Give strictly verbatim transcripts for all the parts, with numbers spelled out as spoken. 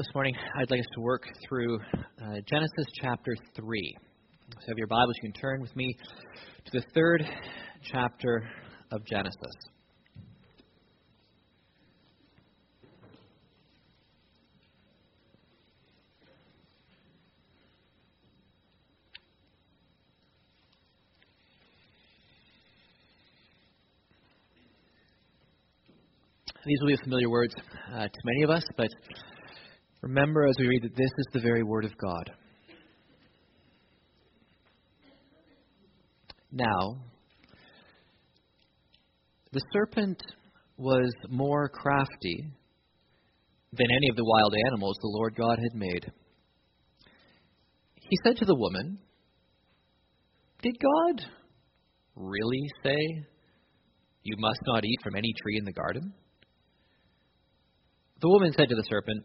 So this morning, I'd like us to work through uh, Genesis chapter three. So if you have your Bibles, you can turn with me to the third chapter of Genesis. These will be familiar words uh, to many of us, but remember as we read that this is the very word of God. Now, the serpent was more crafty than any of the wild animals the Lord God had made. He said to the woman, "Did God really say, 'You must not eat from any tree in the garden?'" The woman said to the serpent,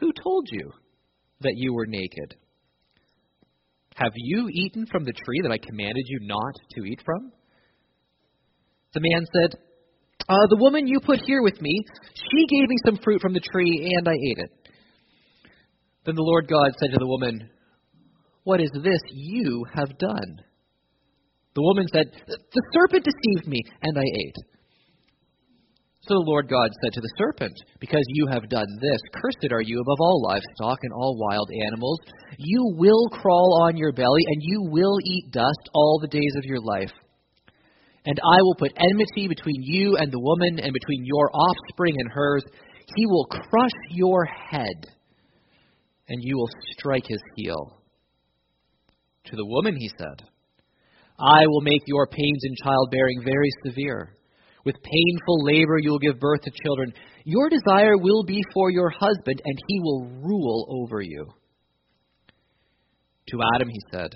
"Who told you that you were naked? Have you eaten from the tree that I commanded you not to eat from?" The man said, uh, "The woman you put here with me, she gave me some fruit from the tree, and I ate it." Then the Lord God said to the woman, "What is this you have done?" The woman said, "The serpent deceived me, and I ate." So the Lord God said to the serpent, "Because you have done this, cursed are you above all livestock and all wild animals. You will crawl on your belly, and you will eat dust all the days of your life. And I will put enmity between you and the woman, and between your offspring and hers. He will crush your head, and you will strike his heel." To the woman he said, "I will make your pains in childbearing very severe. With painful labor you will give birth to children. Your desire will be for your husband, and he will rule over you." To Adam he said,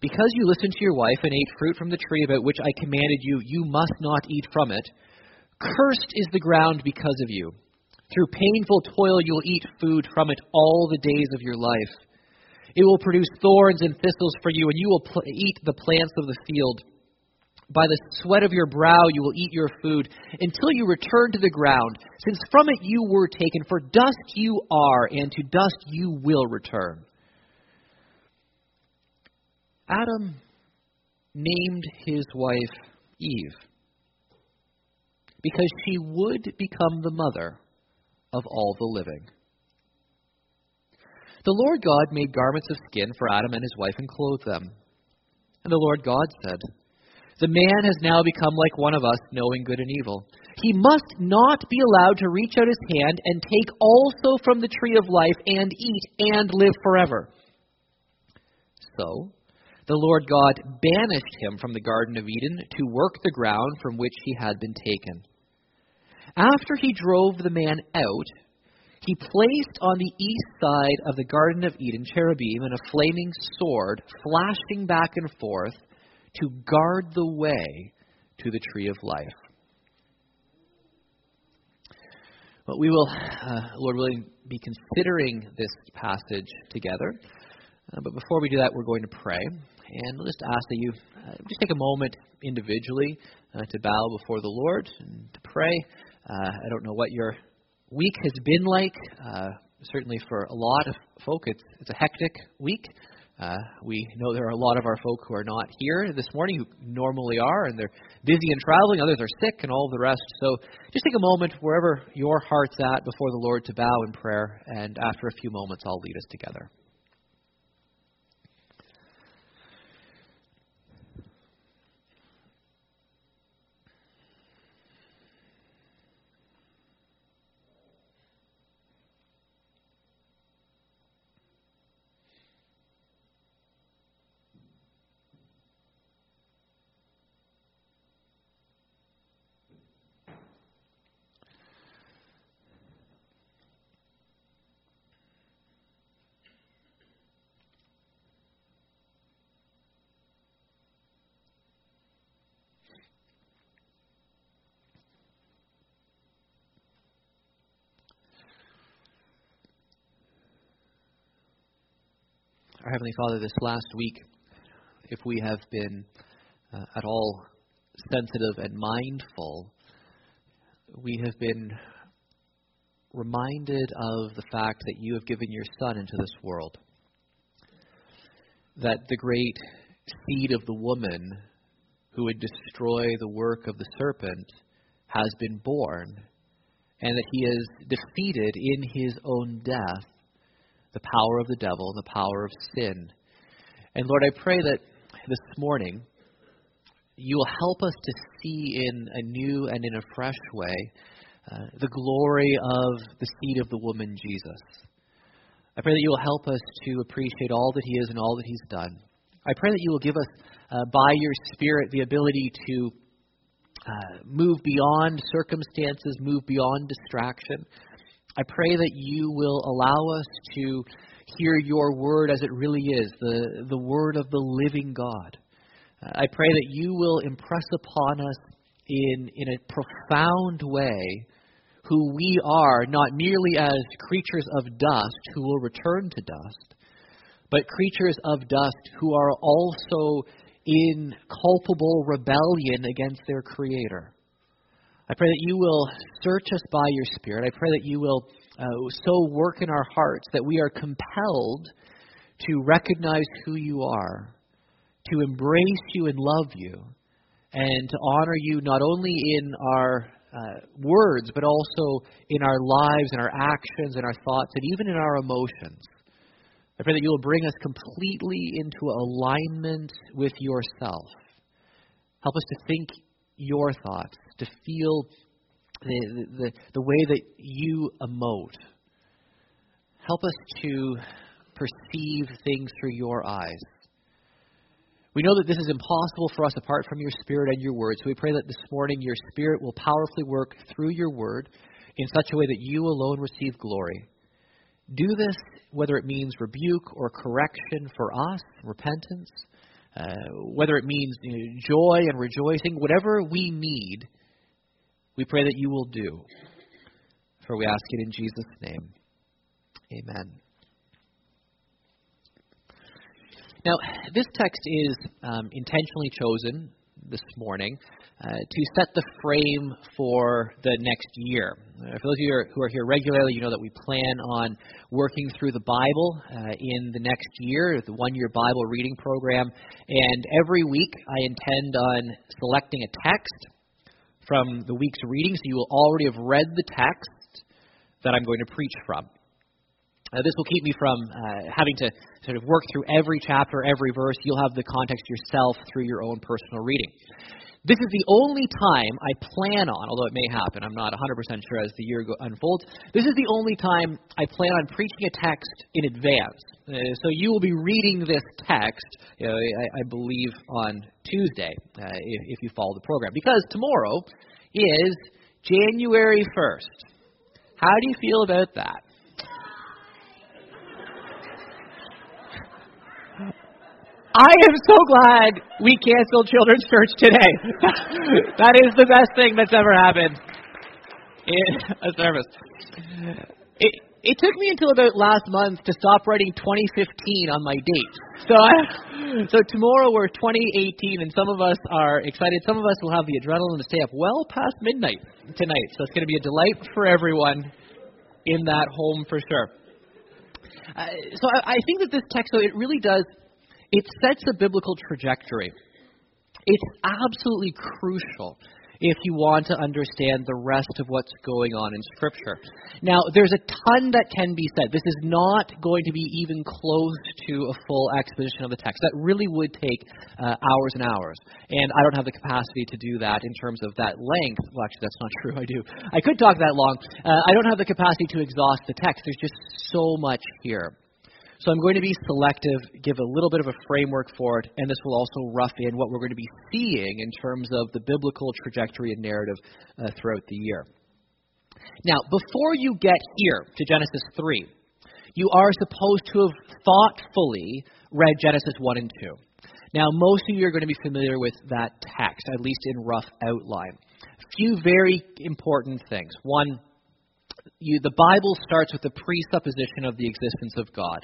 "Because you listened to your wife and ate fruit from the tree about which I commanded you, you must not eat from it. Cursed is the ground because of you. Through painful toil you will eat food from it all the days of your life. It will produce thorns and thistles for you, and you will pl- eat the plants of the field. By the sweat of your brow you will eat your food, until you return to the ground, since from it you were taken, for dust you are, and to dust you will return." Adam named his wife Eve, because she would become the mother of all the living. The Lord God made garments of skin for Adam and his wife and clothed them. And the Lord God said, "The man has now become like one of us, knowing good and evil. He must not be allowed to reach out his hand and take also from the tree of life and eat and live forever." So the Lord God banished him from the Garden of Eden to work the ground from which he had been taken. After he drove the man out, he placed on the east side of the Garden of Eden cherubim and a flaming sword flashing back and forth to guard the way to the tree of life. But we will, uh, Lord willing, be considering this passage together. Uh, but before we do that, we're going to pray. And we'll just ask that you uh, just take a moment individually uh, to bow before the Lord and to pray. Uh, I don't know what your week has been like. Uh, certainly for a lot of folk, it's, it's a hectic week. Uh, we know there are a lot of our folk who are not here this morning, who normally are, and they're busy and traveling. Others are sick and all the rest. So just take a moment, wherever your heart's at, before the Lord to bow in prayer. And after a few moments, I'll lead us together. Our Heavenly Father, this last week, if we have been uh, at all sensitive and mindful, we have been reminded of the fact that you have given your Son into this world. That the great seed of the woman who would destroy the work of the serpent has been born, and that he is defeated in his own death the power of the devil, and the power of sin. And Lord, I pray that this morning you will help us to see in a new and in a fresh way uh, the glory of the seed of the woman, Jesus. I pray that you will help us to appreciate all that he is and all that he's done. I pray that you will give us, uh, by your Spirit, the ability to uh, move beyond circumstances, move beyond distraction. I pray that you will allow us to hear your word as it really is, the, the word of the living God. I pray that you will impress upon us in, in a profound way who we are, not merely as creatures of dust who will return to dust, but creatures of dust who are also in culpable rebellion against their Creator. I pray that you will search us by your Spirit. I pray that you will uh, so work in our hearts that we are compelled to recognize who you are, to embrace you and love you, and to honor you not only in our uh, words, but also in our lives, in our actions, in our thoughts, and even in our emotions. I pray that you will bring us completely into alignment with yourself. Help us to think your thoughts, to feel the, the, the way that you emote. Help us to perceive things through your eyes. We know that this is impossible for us apart from your Spirit and your Word, so we pray that this morning your Spirit will powerfully work through your Word in such a way that you alone receive glory. Do this, whether it means rebuke or correction for us, repentance, Uh, whether it means you know, joy and rejoicing, whatever we need, we pray that you will do. For we ask it in Jesus' name. Amen. Now, this text is um, intentionally chosen this morning uh, to set the frame for the next year. Uh, for those of you who are here regularly, you know that we plan on working through the Bible uh, in the next year, the one-year Bible reading program. And every week I intend on selecting a text from the week's reading, so you will already have read the text that I'm going to preach from. Uh, this will keep me from uh, having to sort of work through every chapter, every verse. You'll have the context yourself through your own personal reading. This is the only time I plan on, although it may happen, I'm not one hundred percent sure as the year go- unfolds, this is the only time I plan on preaching a text in advance. Uh, so you will be reading this text, you know, I, I believe, on Tuesday, uh, if, if you follow the program. Because tomorrow is January first. How do you feel about that? I am so glad we canceled children's church today. That is the best thing that's ever happened. It, I was nervous. It, it took me until about last month to stop writing twenty fifteen on my date. So I, so tomorrow we're twenty eighteen, and some of us are excited. Some of us will have the adrenaline to stay up well past midnight tonight. So it's going to be a delight for everyone in that home for sure. Uh, so I, I think that this text, though, it really does, it sets a biblical trajectory. It's absolutely crucial if you want to understand the rest of what's going on in Scripture. Now, there's a ton that can be said. This is not going to be even close to a full exposition of the text. That really would take uh, hours and hours. And I don't have the capacity to do that in terms of that length. Well, actually, that's not true. I do. I could talk that long. Uh, I don't have the capacity to exhaust the text. There's just so much here. So I'm going to be selective, give a little bit of a framework for it, and this will also rough in what we're going to be seeing in terms of the biblical trajectory and narrative uh, throughout the year. Now, before you get here to Genesis three, you are supposed to have thoughtfully read Genesis one and two. Now, most of you are going to be familiar with that text, at least in rough outline. A few very important things. One, You, the Bible starts with the presupposition of the existence of God.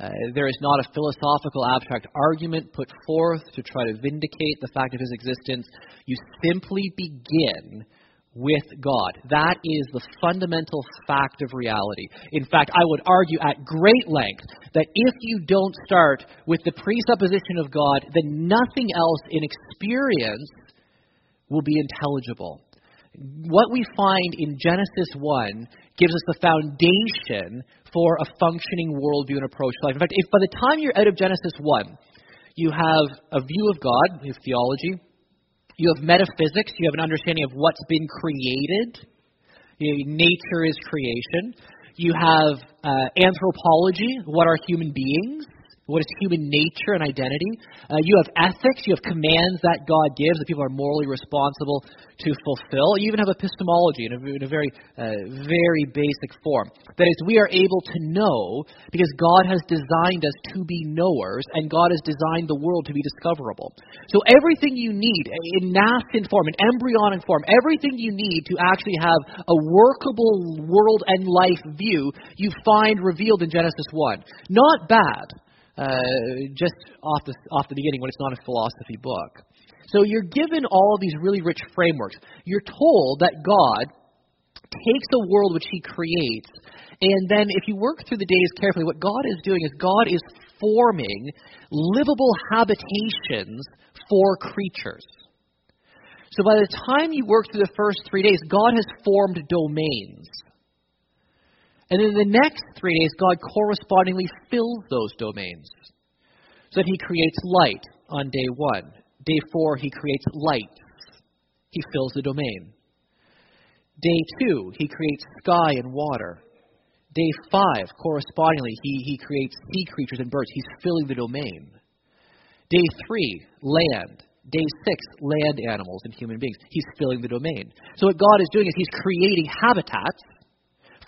Uh, there is not a philosophical abstract argument put forth to try to vindicate the fact of his existence. You simply begin with God. That is the fundamental fact of reality. In fact, I would argue at great length that if you don't start with the presupposition of God, then nothing else in experience will be intelligible. What we find in Genesis one gives us the foundation for a functioning worldview and approach to life. In fact, if by the time you're out of Genesis one, you have a view of God, his theology, you have metaphysics, you have an understanding of what's been created, you know, nature is creation, you have uh, anthropology, what are human beings, what is human nature and identity? Uh, you have ethics. You have commands that God gives that people are morally responsible to fulfill. You even have epistemology in a, in a very, uh, very basic form. That is, we are able to know because God has designed us to be knowers, and God has designed the world to be discoverable. So everything you need in nascent form, in embryonic form, everything you need to actually have a workable world and life view, you find revealed in Genesis one. Not bad. Uh, just off the off the beginning when it's not a philosophy book. So you're given all of these really rich frameworks. You're told that God takes the world which he creates, and then if you work through the days carefully, what God is doing is God is forming livable habitations for creatures. So by the time you work through the first three days, God has formed domains. And in the next three days, God correspondingly fills those domains. So that he creates light on day one. Day four, he creates light. He fills the domain. Day two, he creates sky and water. Day five, correspondingly, he, he creates sea creatures and birds. He's filling the domain. Day three, land. Day six, land animals and human beings. He's filling the domain. So what God is doing is he's creating habitats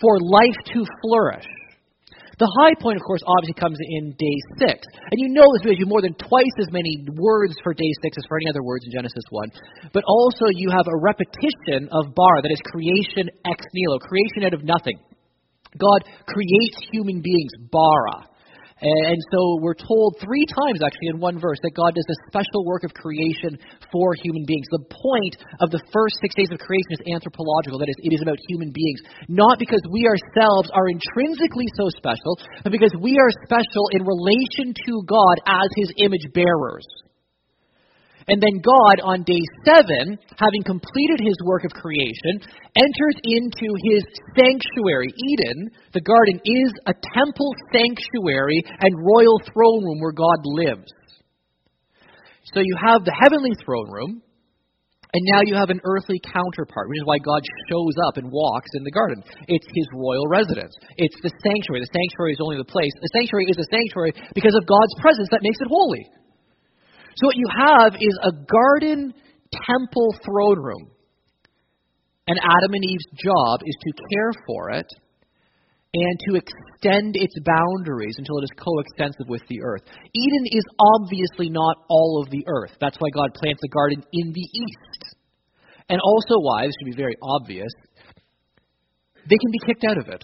for life to flourish. The high point, of course, obviously comes in day six. And you know this because you have more than twice as many words for day six as for any other words in Genesis one. But also you have a repetition of bar, that is creation ex nihilo, creation out of nothing. God creates human beings, bara. And so we're told three times, actually, in one verse, that God does this special work of creation for human beings. The point of the first six days of creation is anthropological. That is, it is about human beings. Not because we ourselves are intrinsically so special, but because we are special in relation to God as his image bearers. And then God, on day seven, having completed his work of creation, enters into his sanctuary. Eden, the garden, is a temple sanctuary and royal throne room where God lives. So you have the heavenly throne room, and now you have an earthly counterpart, which is why God shows up and walks in the garden. It's his royal residence. It's the sanctuary. The sanctuary is only the place. The sanctuary is a sanctuary because of God's presence that makes it holy. So what you have is a garden temple throne room. And Adam and Eve's job is to care for it and to extend its boundaries until it is coextensive with the earth. Eden is obviously not all of the earth. That's why God plants the garden in the east. And also why, this should be very obvious, they can be kicked out of it.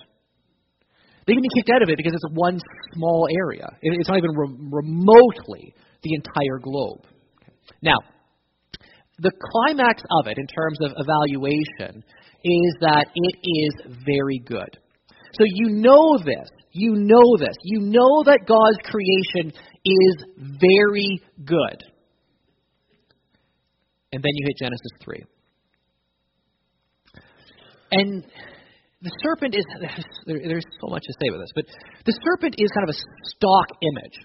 They can be kicked out of it because it's one small area. It's not even re- remotely the entire globe. Okay. Now, the climax of it in terms of evaluation is that it is very good. So you know this. You know this. You know that God's creation is very good. And then you hit Genesis three. And the serpent is, there's so much to say with this, but the serpent is kind of a stock image.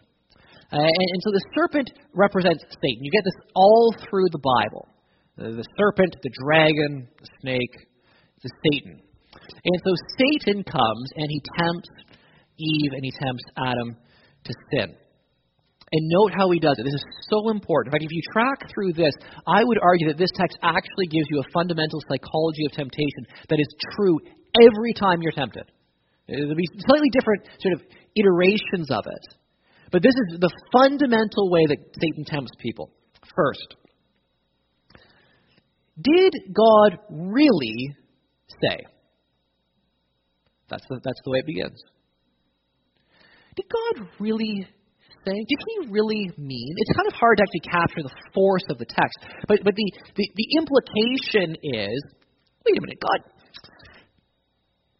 Uh, and, and so the serpent represents Satan. You get this all through the Bible. The, the serpent, the dragon, the snake, the Satan. And so Satan comes and he tempts Eve and he tempts Adam to sin. And note how he does it. This is so important. In fact, if you track through this, I would argue that this text actually gives you a fundamental psychology of temptation that is true every time you're tempted. There'll be slightly different sort of iterations of it. But this is the fundamental way that Satan tempts people. First, did God really say? That's the, that's the way it begins. Did God really say? Did he really mean? It's kind of hard to actually capture the force of the text. But but the, the, the implication is, wait a minute, God...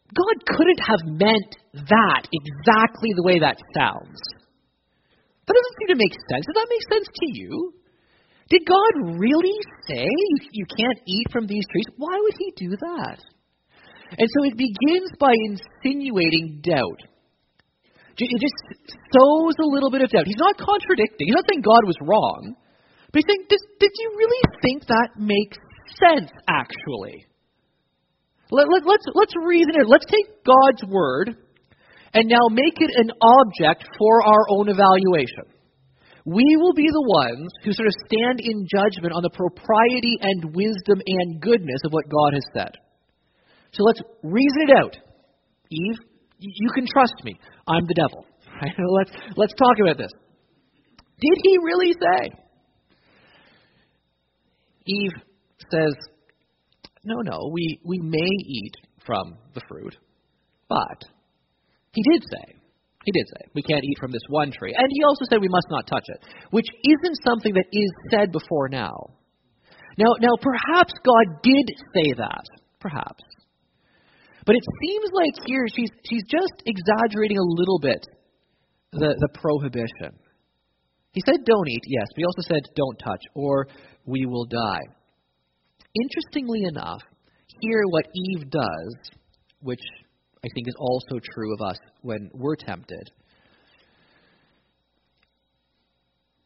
God couldn't have meant that exactly the way that sounds. That doesn't seem to make sense. Does that make sense to you? Did God really say you, you can't eat from these trees? Why would he do that? And so it begins by insinuating doubt. It just sows a little bit of doubt. He's not contradicting. He's not saying God was wrong. But he's saying, did, did you really think that makes sense, actually? Let, let, let's, let's reason it. Let's take God's word and now make it an object for our own evaluation. We will be the ones who sort of stand in judgment on the propriety and wisdom and goodness of what God has said. So let's reason it out. Eve, you can trust me. I'm the devil. Right? Let's, let's talk about this. Did he really say? Eve says, no, no, we, we may eat from the fruit, but he did say, he did say, we can't eat from this one tree. And he also said we must not touch it, which isn't something that is said before now. Now, now perhaps God did say that, perhaps. But it seems like here she's, she's just exaggerating a little bit the, the prohibition. He said don't eat, yes, but he also said don't touch, or we will die. Interestingly enough, here what Eve does, which I think is also true of us when we're tempted,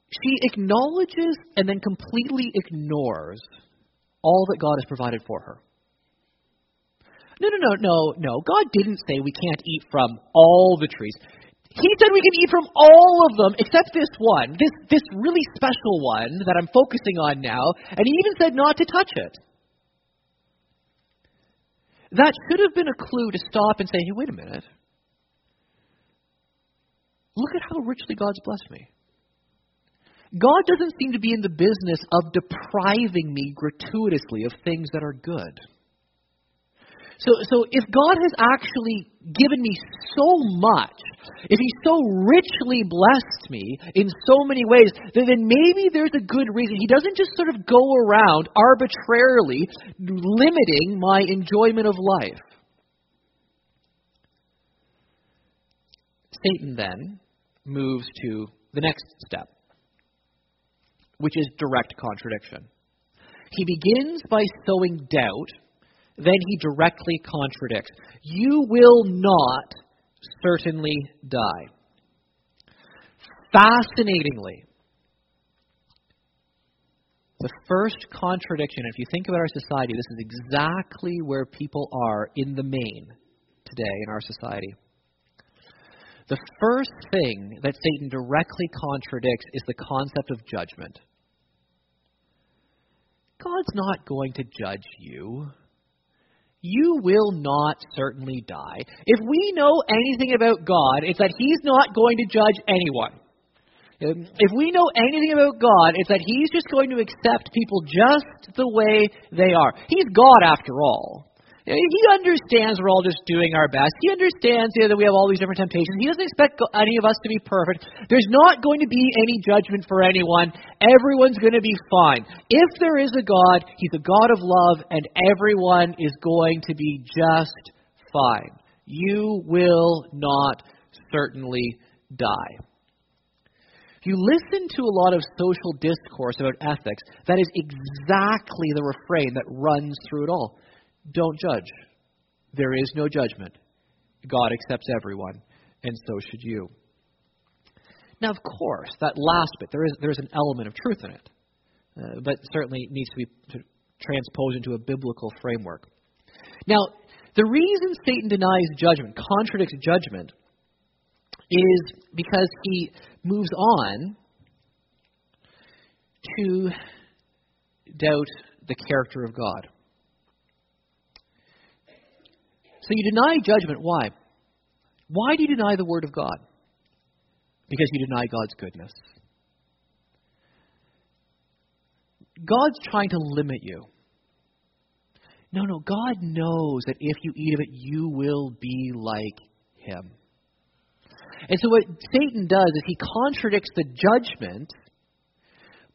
she acknowledges and then completely ignores all that God has provided for her. No, no, no, no, no. God didn't say we can't eat from all the trees. He said we can eat from all of them except this one, this this really special one that I'm focusing on now, and he even said not to touch it. That should have been a clue to stop and say, hey, wait a minute. Look at how richly God's blessed me. God doesn't seem to be in the business of depriving me gratuitously of things that are good. So so if God has actually given me so much, if he's so richly blessed me in so many ways, then maybe there's a good reason. He doesn't just sort of go around arbitrarily limiting my enjoyment of life. Satan then moves to the next step, which is direct contradiction. He begins by sowing doubt. Then he directly contradicts. You will not certainly die. Fascinatingly, the first contradiction, if you think about our society, this is exactly where people are in the main today in our society. The first thing that Satan directly contradicts is the concept of judgment. God's not going to judge you. You will not certainly die. If we know anything about God, it's that he's not going to judge anyone. If we know anything about God, it's that he's just going to accept people just the way they are. He's God after all. He understands we're all just doing our best. He understands, you know, that we have all these different temptations. He doesn't expect any of us to be perfect. There's not going to be any judgment for anyone. Everyone's going to be fine. If there is a God, He's a God of love, and everyone is going to be just fine. You will not certainly die. If you listen to a lot of social discourse about ethics, that is exactly the refrain that runs through it all. Don't judge. There is no judgment. God accepts everyone, and so should you. Now, of course, that last bit, there is there is an element of truth in it, uh, but certainly needs to be transposed into a biblical framework. Now, the reason Satan denies judgment, contradicts judgment, is because he moves on to doubt the character of God. So you deny judgment. Why? Why do you deny the Word of God? Because you deny God's goodness. God's trying to limit you. No, no, God knows that if you eat of it, you will be like Him. And so what Satan does is he contradicts the judgment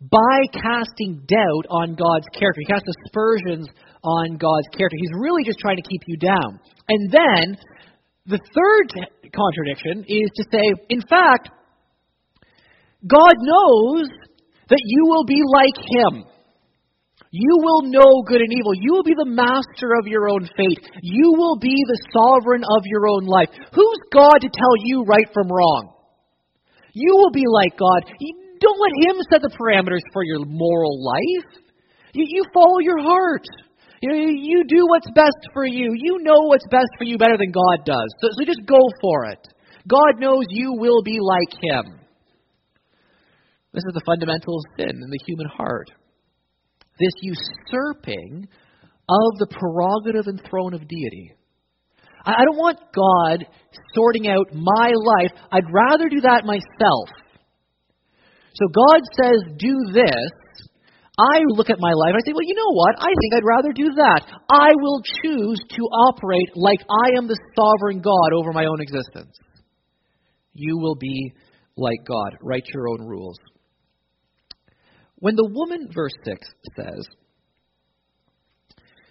by casting doubt on God's character. He casts aspersions on God's character. He's really just trying to keep you down. And then the third contradiction is to say, in fact, God knows that you will be like Him. You will know good and evil. You will be the master of your own fate. You will be the sovereign of your own life. Who's God to tell you right from wrong? You will be like God. Don't let Him set the parameters for your moral life. You, you follow your heart. You know, you do what's best for you. You know what's best for you better than God does. So, so just go for it. God knows you will be like Him. This is the fundamental sin in the human heart. This usurping of the prerogative and throne of deity. I, I don't want God sorting out my life. I'd rather do that myself. So God says, do this. I look at my life and I say, well, you know what? I think I'd rather do that. I will choose to operate like I am the sovereign God over my own existence. You will be like God. Write your own rules. When the woman, verse six says,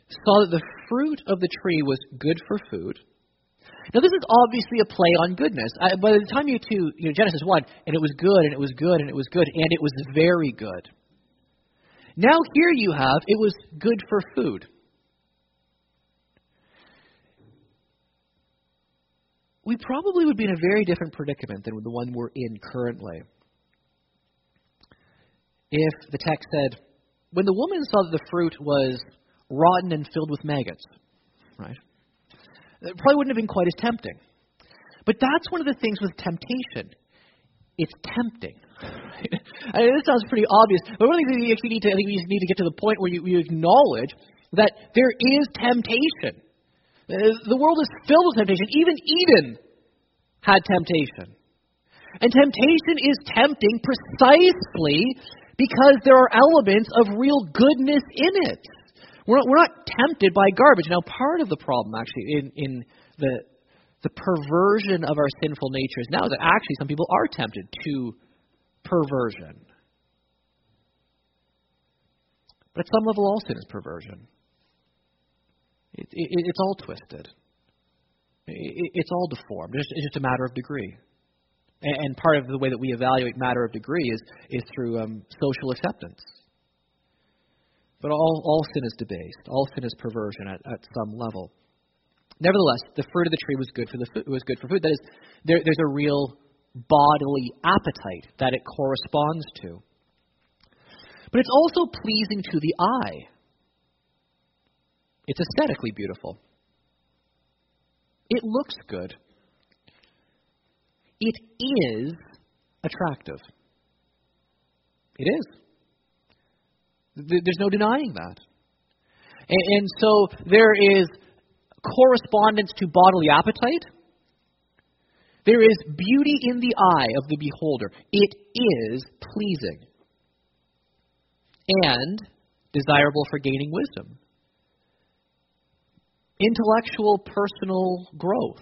saw that the fruit of the tree was good for food. Now, this is obviously a play on goodness. I, by the time you get to you know, Genesis one, and it was good, and it was good, and it was good, and it was very good. Now here you have, it was good for food. We probably would be in a very different predicament than the one we're in currently. If the text said, when the woman saw that the fruit was rotten and filled with maggots, right? It probably wouldn't have been quite as tempting. But that's one of the things with temptation. It's tempting. Right? I mean, this sounds pretty obvious, but one thing you actually need to, I think we need to get to the point where you, you acknowledge that there is temptation. The world is filled with temptation. Even Eden had temptation. And temptation is tempting precisely because there are elements of real goodness in it. We're not, we're not tempted by garbage. Now, part of the problem, actually, in, in the the perversion of our sinful natures now is that actually some people are tempted to perversion. But at some level, all sin is perversion. It, it, it's all twisted. It, it's all deformed. It's, it's just a matter of degree. And, and part of the way that we evaluate matter of degree is, is through um, social acceptance. But all, all sin is debased. All sin is perversion at, at some level. Nevertheless, the fruit of the tree was good for the food, was good for food. That is, there, there's a real bodily appetite that it corresponds to. But it's also pleasing to the eye. It's aesthetically beautiful. It looks good. It is attractive. It is. There's no denying that. And, and so there is correspondence to bodily appetite. There is beauty in the eye of the beholder. It is pleasing and desirable for gaining wisdom. intellectual, personal growth.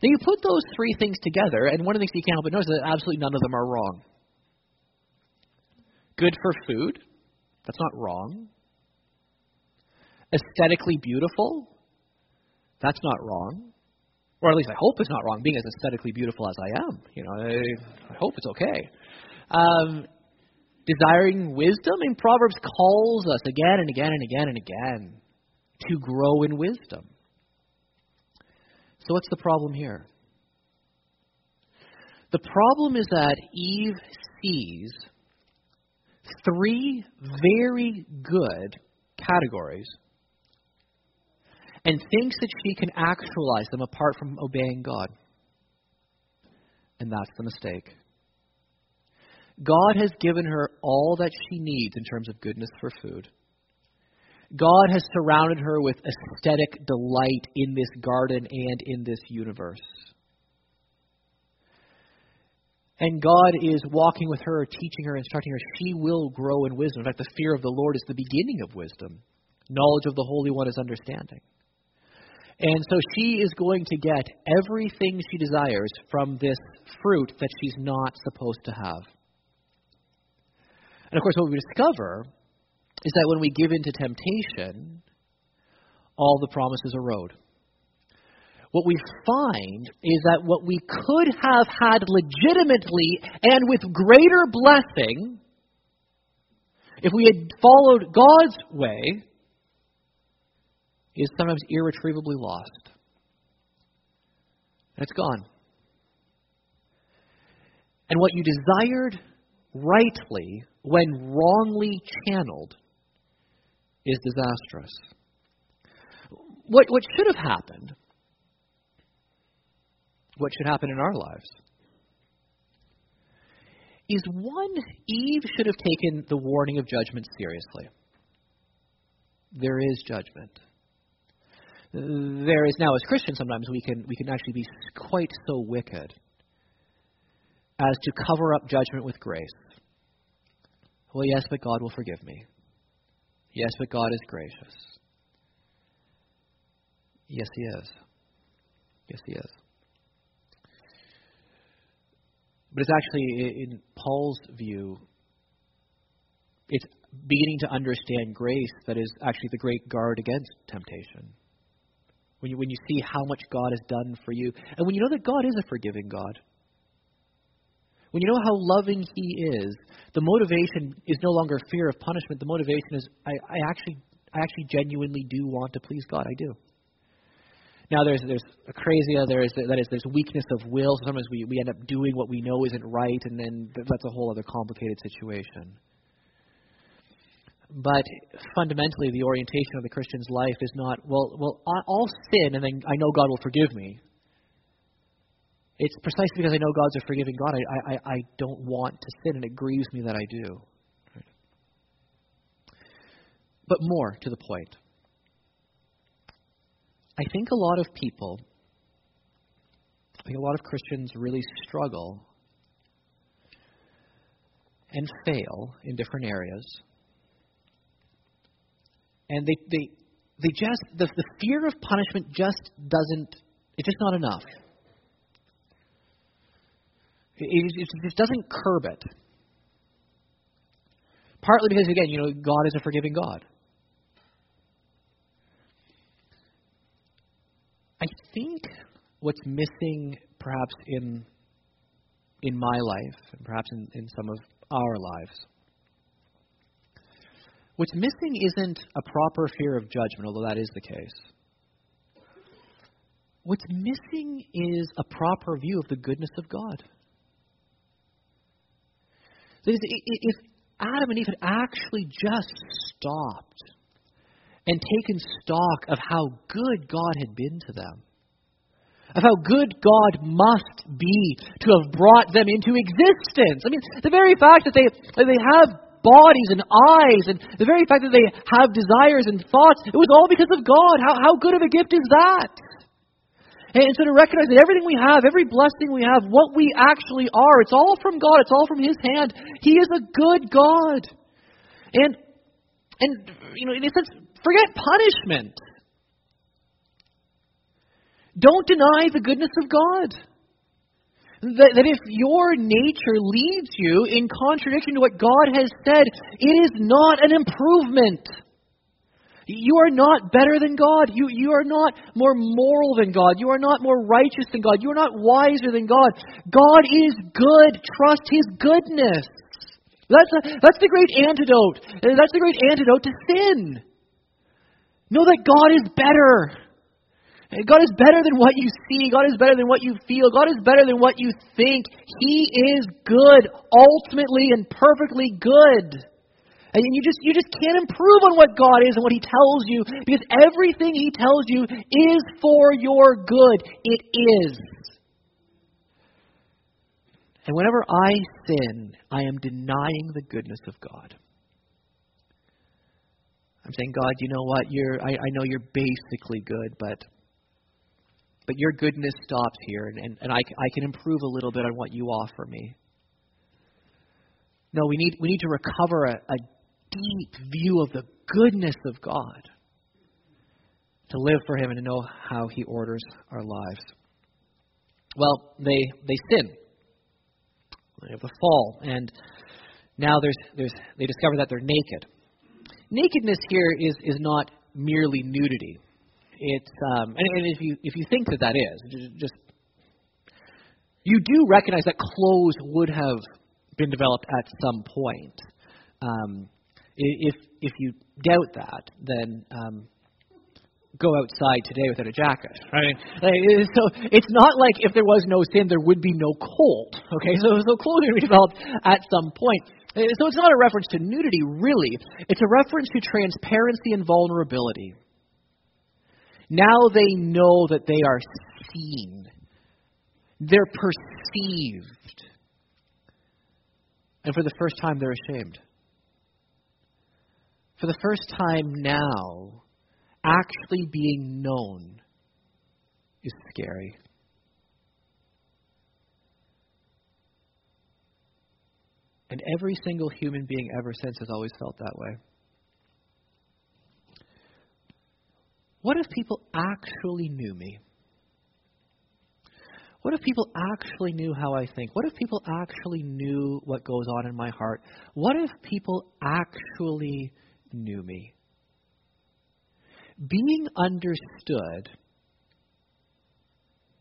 Now, you put those three things together, and one of the things you can't help but notice is that absolutely none of them are wrong. Good for food. That's not wrong. Aesthetically beautiful. That's not wrong. Or at least I hope it's not wrong, being as aesthetically beautiful as I am. You know, I, I hope it's okay. Um, desiring wisdom. I mean, Proverbs calls us again and again and again and again to grow in wisdom. So what's the problem here? The problem is that Eve sees three very good categories and thinks that she can actualize them apart from obeying God. And that's the mistake. God has given her all that she needs in terms of goodness for food. God has surrounded her with aesthetic delight in this garden and in this universe. And God is walking with her, teaching her, instructing her. She will grow in wisdom. In fact, the fear of the Lord is the beginning of wisdom. Knowledge of the Holy One is understanding. And so she is going to get everything she desires from this fruit that she's not supposed to have. And of course, what we discover is that when we give in to temptation, all the promises erode. What we find is that what we could have had legitimately and with greater blessing, if we had followed God's way, is sometimes irretrievably lost. And it's gone. And what you desired rightly, when wrongly channeled, is disastrous. What, what should have happened, what should happen in our lives, is one, Eve should have taken the warning of judgment seriously. There is judgment. There is now, as Christians, sometimes we can we can actually be quite so wicked as to cover up judgment with grace. Well, yes, but God will forgive me. Yes, but God is gracious. Yes, He is. Yes, He is. But it's actually, in Paul's view, it's beginning to understand grace that is actually the great guard against temptation. When you, when you see how much God has done for you, and when you know that God is a forgiving God, when you know how loving He is, the motivation is no longer fear of punishment. The motivation is, I, I actually I actually genuinely do want to please God. I do. Now, there's there's acrasia, there is, that is, there's weakness of will. So sometimes we, we end up doing what we know isn't right, and then that's a whole other complicated situation. But fundamentally, the orientation of the Christian's life is not, well, well, I'll sin, and then I know God will forgive me. It's precisely because I know God's a forgiving God, I, I, I don't want to sin, and it grieves me that I do. Right. But more to the point, I think a lot of people, I think a lot of Christians really struggle and fail in different areas. And they they, they just, the, the fear of punishment just doesn't, it's just not enough. It just doesn't curb it. Partly because, again, you know, God is a forgiving God. I think what's missing, perhaps in in my life, and perhaps in, in some of our lives, what's missing isn't a proper fear of judgment, although that is the case. What's missing is a proper view of the goodness of God. If Adam and Eve had actually just stopped and taken stock of how good God had been to them, of how good God must be to have brought them into existence. I mean, the very fact that they, that they have bodies and eyes, and the very fact that they have desires and thoughts, it was all because of God. How, how good of a gift is that? And so to recognize that everything we have, every blessing we have, what we actually are, it's all from God. It's all from His hand. He is a good God. And, and you know, in a sense, Forget punishment. Don't deny the goodness of God. That, that if your nature leads you in contradiction to what God has said, it is not an improvement. You are not better than God. You, you are not more moral than God. You are not more righteous than God. You are not wiser than God. God is good. Trust His goodness. That's, a, that's the great antidote. That's the great antidote to sin. Know that God is better. God is better than what you see. God is better than what you feel. God is better than what you think. He is good, ultimately and perfectly good. And you just you just can't improve on what God is and what He tells you, because everything He tells you is for your good. It is. And whenever I sin, I am denying the goodness of God. I'm saying, God, you know what? You're I, I know you're basically good, but but your goodness stops here, and, and, and I I can improve a little bit on what you offer me. No, we need we need to recover a, a deep view of the goodness of God, to live for Him and to know how He orders our lives. Well, they they sin. They have the fall, and now there's there's they discover that they're naked. Nakedness here is is not merely nudity. It's um, and, and if you if you think that that is, just you do recognize that clothes would have been developed at some point. Um, if if you doubt that, then um, go outside today without a jacket. Right? So it's not like if there was no sin, there would be no cold. Okay, so so clothing would be developed at some point. So it's not a reference to nudity, really. It's a reference to transparency and vulnerability. Now they know that they are seen. They're perceived. And for the first time, they're ashamed. For the first time now, actually being known is scary. And every single human being ever since has always felt that way. What if people actually knew me? What if people actually knew how I think? What if people actually knew what goes on in my heart? What if people actually knew me? Being understood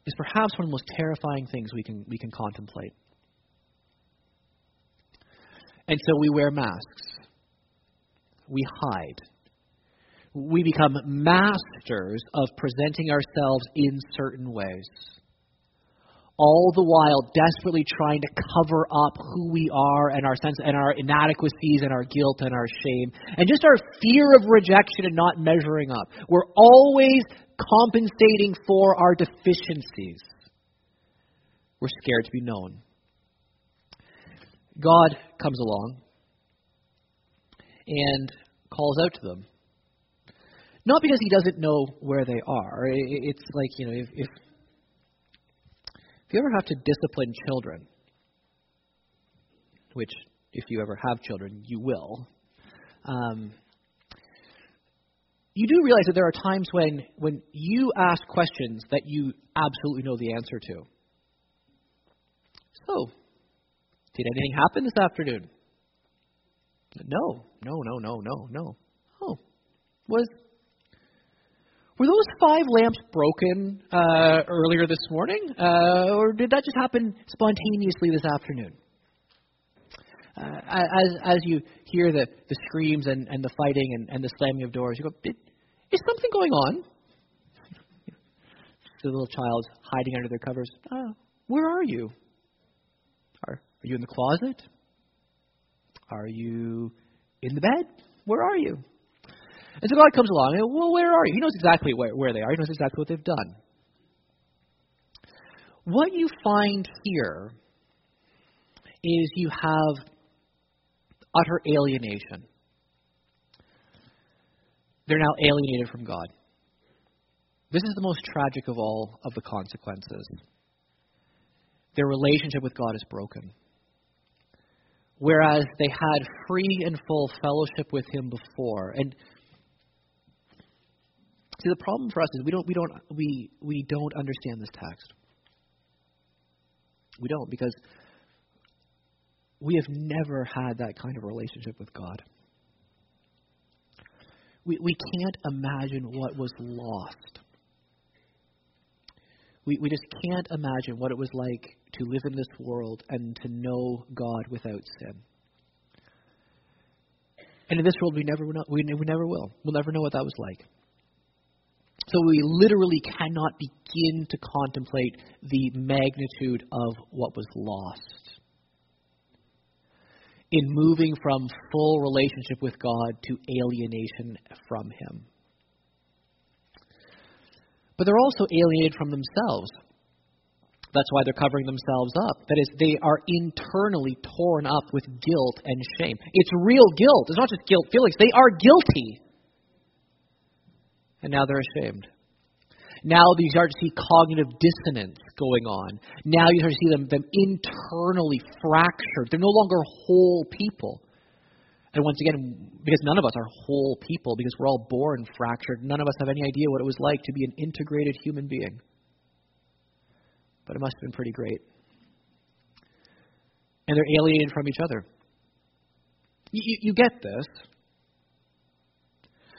is perhaps one of the most terrifying things we can we can contemplate. And so we wear masks. We hide. We become masters of presenting ourselves in certain ways, all the while desperately trying to cover up who we are and our sense and our inadequacies and our guilt and our shame and just our fear of rejection and not measuring up. We're always compensating for our deficiencies. We're scared to be known. God comes along and calls out to them. Not because He doesn't know where they are. It's like, you know, if, if, if you ever have to discipline children, which if you ever have children, you will, um, you do realize that there are times when, when you ask questions that you absolutely know the answer to. So, did anything happen this afternoon? No, no, no, no, no, no. Oh, was were those five lamps broken uh, earlier this morning, uh, or did that just happen spontaneously this afternoon? Uh, as as you hear the, the screams and, and the fighting and, and the slamming of doors, you go, did, is something going on? The little child's hiding under their covers. Oh, where are you? Are you in the closet? Are you in the bed? Where are you? And so God comes along and, well, where are you? He knows exactly where, where they are. He knows exactly what they've done. What you find here is you have utter alienation. They're now alienated from God. This is the most tragic of all of the consequences. Their relationship with God is broken. Whereas they had free and full fellowship with Him before. And See, the problem for us is we don't we don't we we don't understand this text. We don't, because we have never had that kind of relationship with God. We we can't imagine what was lost. We we just can't imagine what it was like to live in this world and to know God without sin. And in this world, we never we never will. We'll never know what that was like. So we literally cannot begin to contemplate the magnitude of what was lost. In moving from full relationship with God to alienation from Him. But they're also alienated from themselves. That's why they're covering themselves up. That is, they are internally torn up with guilt and shame. It's real guilt. It's not just guilt feelings. They are guilty. And now they're ashamed. Now you start to see cognitive dissonance going on. Now you start to see them, them internally fractured. They're no longer whole people. And once again, because none of us are whole people, because we're all born fractured, none of us have any idea what it was like to be an integrated human being. But it must have been pretty great. And they're alienated from each other. You, you, you get this.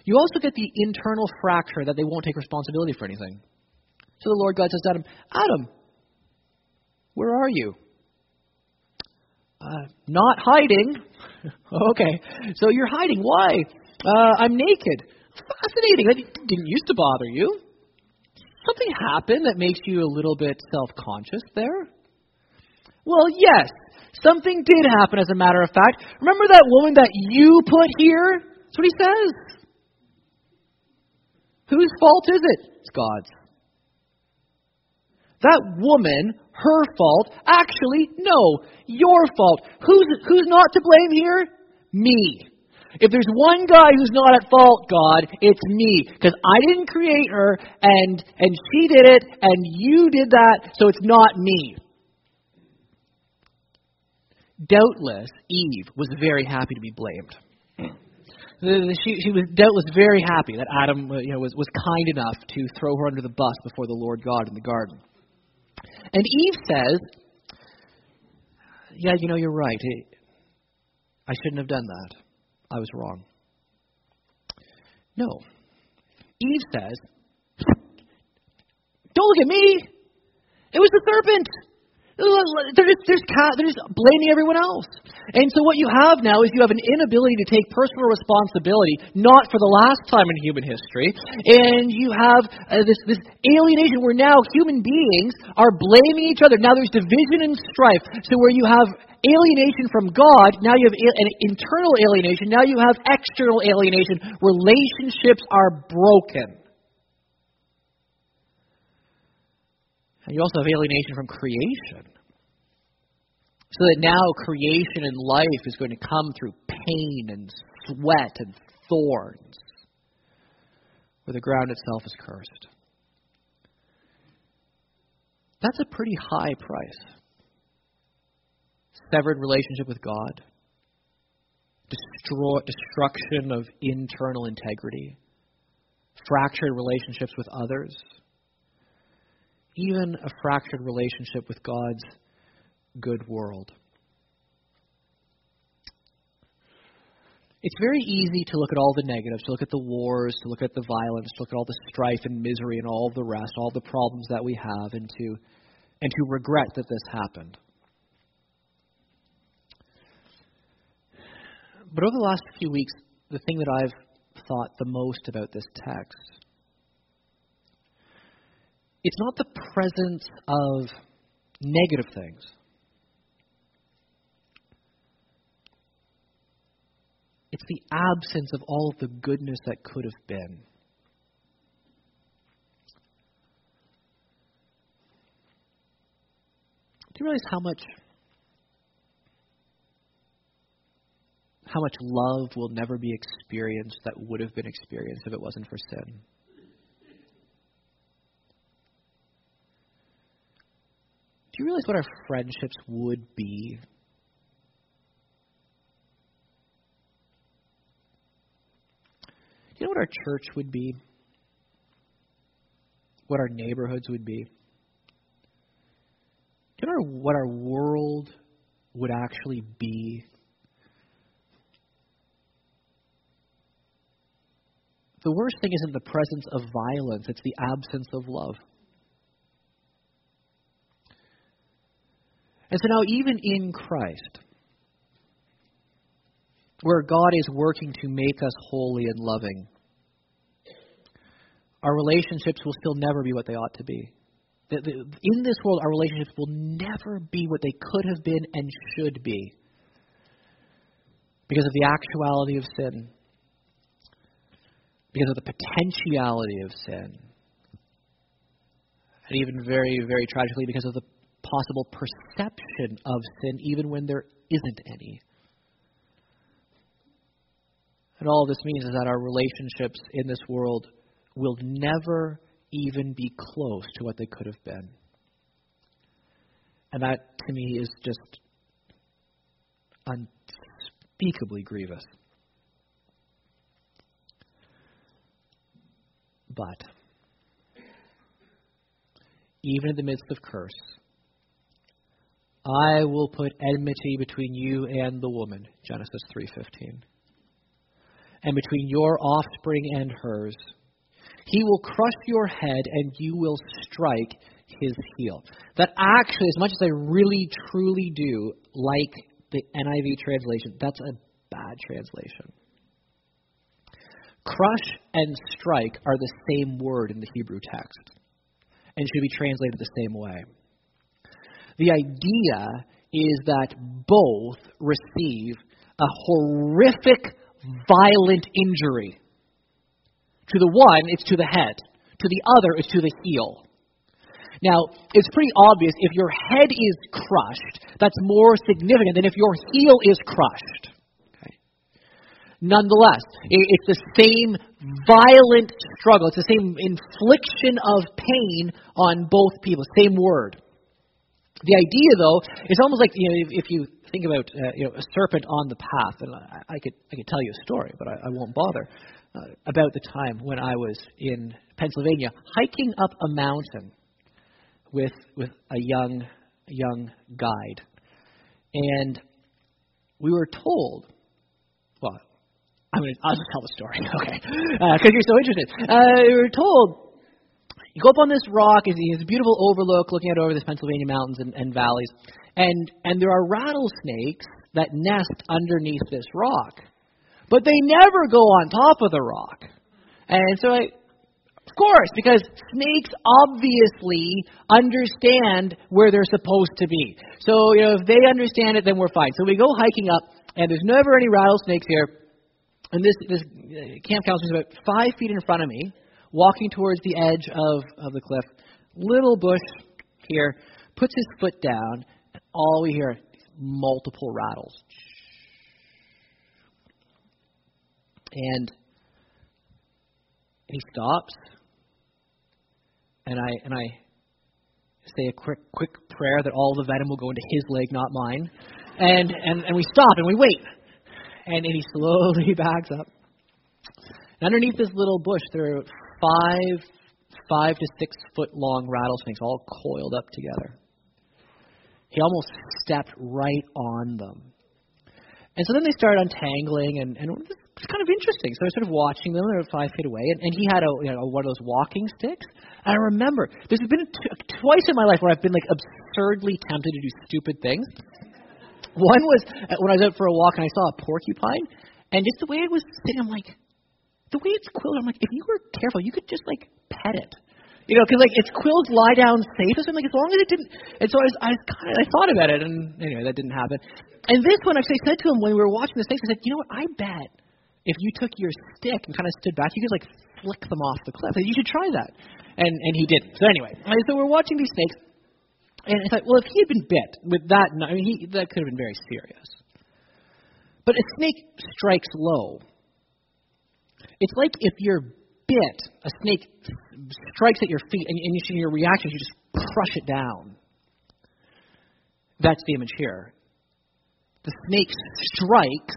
You also get the internal fracture that they won't take responsibility for anything. So the Lord God says to Adam, Adam, where are you? Uh, not hiding. Okay. So you're hiding. Why? Uh, I'm naked. Fascinating. That didn't used to bother you. Something happened that makes you a little bit self-conscious there? Well, yes. Something did happen, as a matter of fact. Remember that woman that you put here? That's what he says. Whose fault is it? It's God's. That woman, her fault. Actually, no, your fault. Who's, who's not to blame here? Me. If there's one guy who's not at fault, God, it's me. Because I didn't create her, and and she did it, and you did that, so it's not me. Doubtless, Eve was very happy to be blamed. She, she was doubtless very happy that Adam, you know, was, was kind enough to throw her under the bus before the Lord God in the garden. And Eve says, yeah, you know, you're right. I shouldn't have done that. I was wrong. No. Eve says, don't look at me. It was the serpent. They're just, they're, just ca- they're just blaming everyone else. And so what you have now is you have an inability to take personal responsibility, not for the last time in human history, and you have uh, this, this alienation where now human beings are blaming each other. Now there's division and strife. So where you have alienation from God, now you have a- an internal alienation, now you have external alienation. Relationships are broken. And you also have alienation from creation. So that now creation and life is going to come through pain and sweat and thorns, where the ground itself is cursed. That's a pretty high price. Severed relationship with God. Destroy, destruction of internal integrity. Fractured relationships with others. Even a fractured relationship with God's good world. It's very easy to look at all the negatives, to look at the wars, to look at the violence, to look at all the strife and misery and all the rest, all the problems that we have, and to, and to regret that this happened. But over the last few weeks, the thing that I've thought the most about this text, it's not the presence of negative things. It's the absence of all of the goodness that could have been. Do you realize how much how much love will never be experienced that would have been experienced if it wasn't for sin? Do you realize what our friendships would be? Do you know what our church would be? what our neighborhoods would be, can our what our world would actually be. The worst thing isn't the presence of violence, it's the absence of love. And so now, even in Christ, where God is working to make us holy and loving, our relationships will still never be what they ought to be. In this world, our relationships will never be what they could have been and should be because of the actuality of sin, because of the potentiality of sin, and even very, very tragically, because of the possible perception of sin, even when there isn't any. And all this means is that our relationships in this world will never even be close to what they could have been. And that, to me, is just unspeakably grievous. But even in the midst of curse, I will put enmity between you and the woman, Genesis three fifteen, and between your offspring and hers. He will crush your head and you will strike his heel. That actually, as much as I really, truly do like the N I V translation, that's a bad translation. Crush and strike are the same word in the Hebrew text and should be translated the same way. The idea is that both receive a horrific, violent injury. To the one, it's to the head. To the other, it's to the heel. Now, it's pretty obvious if your head is crushed, that's more significant than if your heel is crushed. Nonetheless, it's the same violent struggle. It's the same infliction of pain on both people. Same word. The idea, though, is almost like, you know, if, if you think about uh, you know, a serpent on the path, and I, I could I could tell you a story, but I, I won't bother. Uh, about the time when I was in Pennsylvania, hiking up a mountain with with a young young guide, and we were told, well. I'm gonna, I'll just tell the story, okay? Because uh, you're so interested. Uh, we were told, you go up on this rock, and it's a beautiful overlook, looking out over this Pennsylvania mountains and, and valleys, and, and there are rattlesnakes that nest underneath this rock, but they never go on top of the rock. And so, I, of course, because snakes obviously understand where they're supposed to be. So, you know, if they understand it, then we're fine. So we go hiking up, and there's never any rattlesnakes here. And this, this camp counselor is about five feet in front of me, walking towards the edge of, of the cliff. Little bush here, puts his foot down, and all we hear are multiple rattles. And he stops, and I and I say a quick quick prayer that all the venom will go into his leg, not mine. And and, and we stop and we wait. And he slowly backs up. And underneath this little bush, there are five, five to six foot long rattlesnakes all coiled up together. He almost stepped right on them. And so then they started untangling, and, and it was kind of interesting. So I was sort of watching them. They were five feet away, and, and he had a, you know, one of those walking sticks. And I remember, there's been t- twice in my life where I've been like absurdly tempted to do stupid things. One was when I was out for a walk and I saw a porcupine, and just the way it was sitting, I'm like, the way it's quilled, I'm like, if you were careful, you could just like pet it, you know, because like its quills lie down safe. So I'm like, as long as it didn't. And so I was, I was kind of, I thought about it, and anyway, that didn't happen. And this one, actually, I said to him when we were watching the snakes, I said, you know what, I bet if you took your stick and kind of stood back, you could like flick them off the cliff. I said, you should try that, and and he didn't. So anyway, I, so we're watching these snakes. And I thought, well, if he had been bit with that, I mean, he, that could have been very serious. But a snake strikes low. It's like if you're bit, a snake strikes at your feet, and, and in your reaction, you just crush it down. That's the image here. The snake strikes,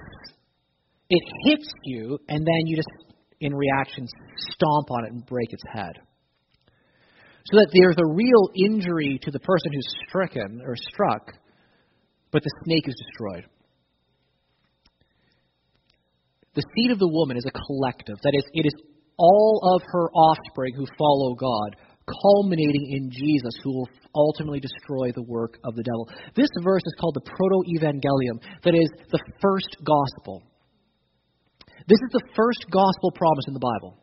it hits you, and then you just, in reaction, stomp on it and break its head. so that there's a real injury to the person who's stricken or struck, but the snake is destroyed. The seed of the woman is a collective. That is, it is all of her offspring who follow God, culminating in Jesus, who will ultimately destroy the work of the devil. This verse is called the Protoevangelium. That is, the first gospel. This is the first gospel promise in the Bible.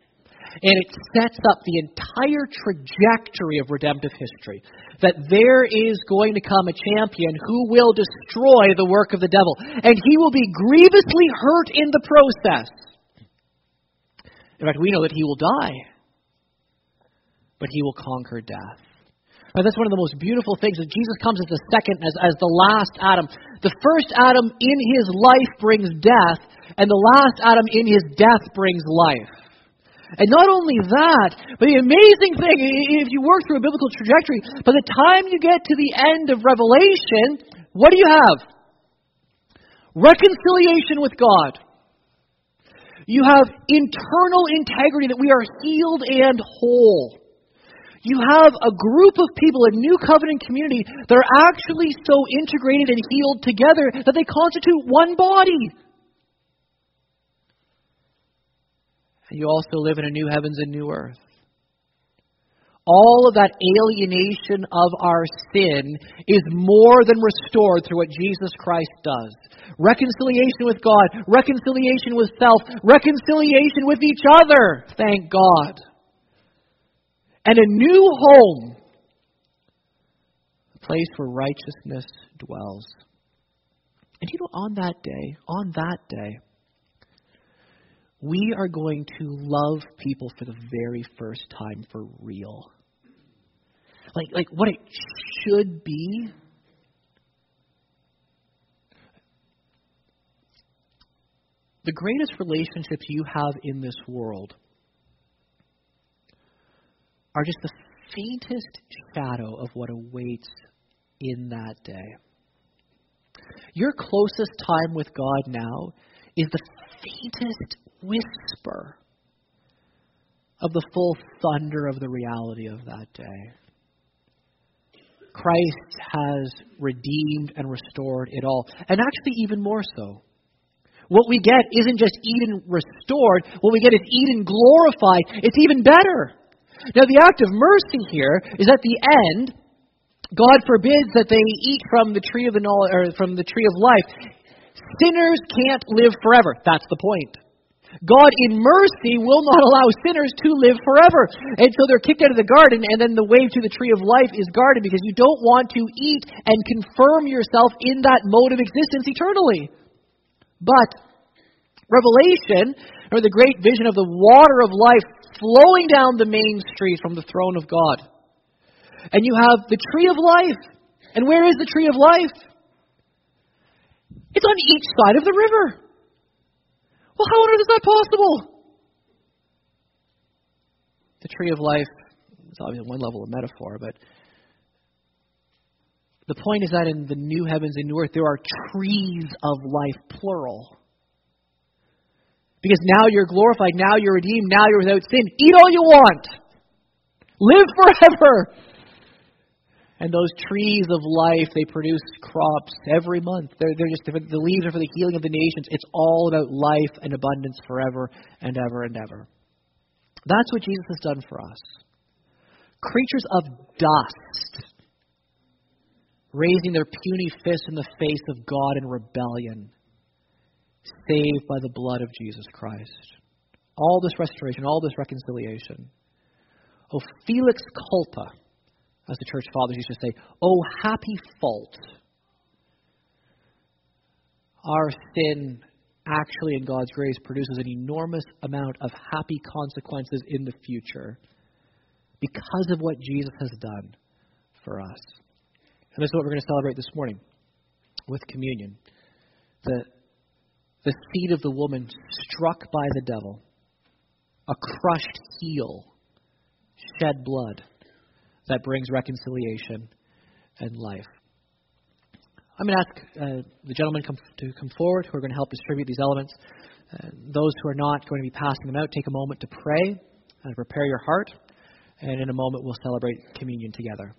And it sets up the entire trajectory of redemptive history. That there is going to come a champion who will destroy the work of the devil. And he will be grievously hurt in the process. In fact, we know that he will die. But he will conquer death. Now, that's one of the most beautiful things, that Jesus comes as the second, as, as the last Adam. The first Adam in his life brings death. And the last Adam in his death brings life. And not only that, but the amazing thing, if you work through a biblical trajectory, by the time you get to the end of Revelation, what do you have? Reconciliation with God. You have internal integrity, that we are healed and whole. You have a group of people, a new covenant community, that are actually so integrated and healed together that they constitute one body. You also live in a new heavens and new earth. All of that alienation of our sin is more than restored through what Jesus Christ does. Reconciliation with God, reconciliation with self, reconciliation with each other, thank God. And a new home, a place where righteousness dwells. And you know, on that day, on that day, we are going to love people for the very first time for real. Like, like what it should be. The greatest relationships you have in this world are just the faintest shadow of what awaits in that day. Your closest time with God now is the faintest whisper of the full thunder of the reality of that day. Christ has redeemed and restored it all. And actually even more so. What we get isn't just Eden restored. What we get is Eden glorified. It's even better. Now the act of mercy here is at the end, God forbids that they eat from the tree of the knowledge, or from the tree of life. Sinners can't live forever. That's the point. God in mercy will not allow sinners to live forever. And so they're kicked out of the garden, and then the way to the tree of life is guarded, because you don't want to eat and confirm yourself in that mode of existence eternally. But Revelation, or the great vision of the water of life flowing down the main street from the throne of God. And you have the tree of life. And where is the tree of life? It's on each side of the river. Well, how on earth is that possible? The tree of life is obviously one level of metaphor, but the point is that in the new heavens and new earth, there are trees of life, plural. Because now you're glorified, now you're redeemed, now you're without sin. Eat all you want. Live forever. And those trees of life, they produce crops every month. They're, they're just the leaves are for the healing of the nations. It's all about life and abundance forever and ever and ever. That's what Jesus has done for us. Creatures of dust, raising their puny fist in the face of God in rebellion, saved by the blood of Jesus Christ. All this restoration, all this reconciliation. Oh, Felix culpa. As the church fathers used to say, oh, happy fault. Our sin actually, in God's grace, produces an enormous amount of happy consequences in the future because of what Jesus has done for us. And this is what we're going to celebrate this morning with communion. The, the seed of the woman struck by the devil, a crushed heel, shed blood, that brings reconciliation and life. I'm going to ask uh, the gentlemen come, to come forward who are going to help distribute these elements. Uh, those who are not going to be passing them out, take a moment to pray and prepare your heart. and in a moment we'll celebrate communion together.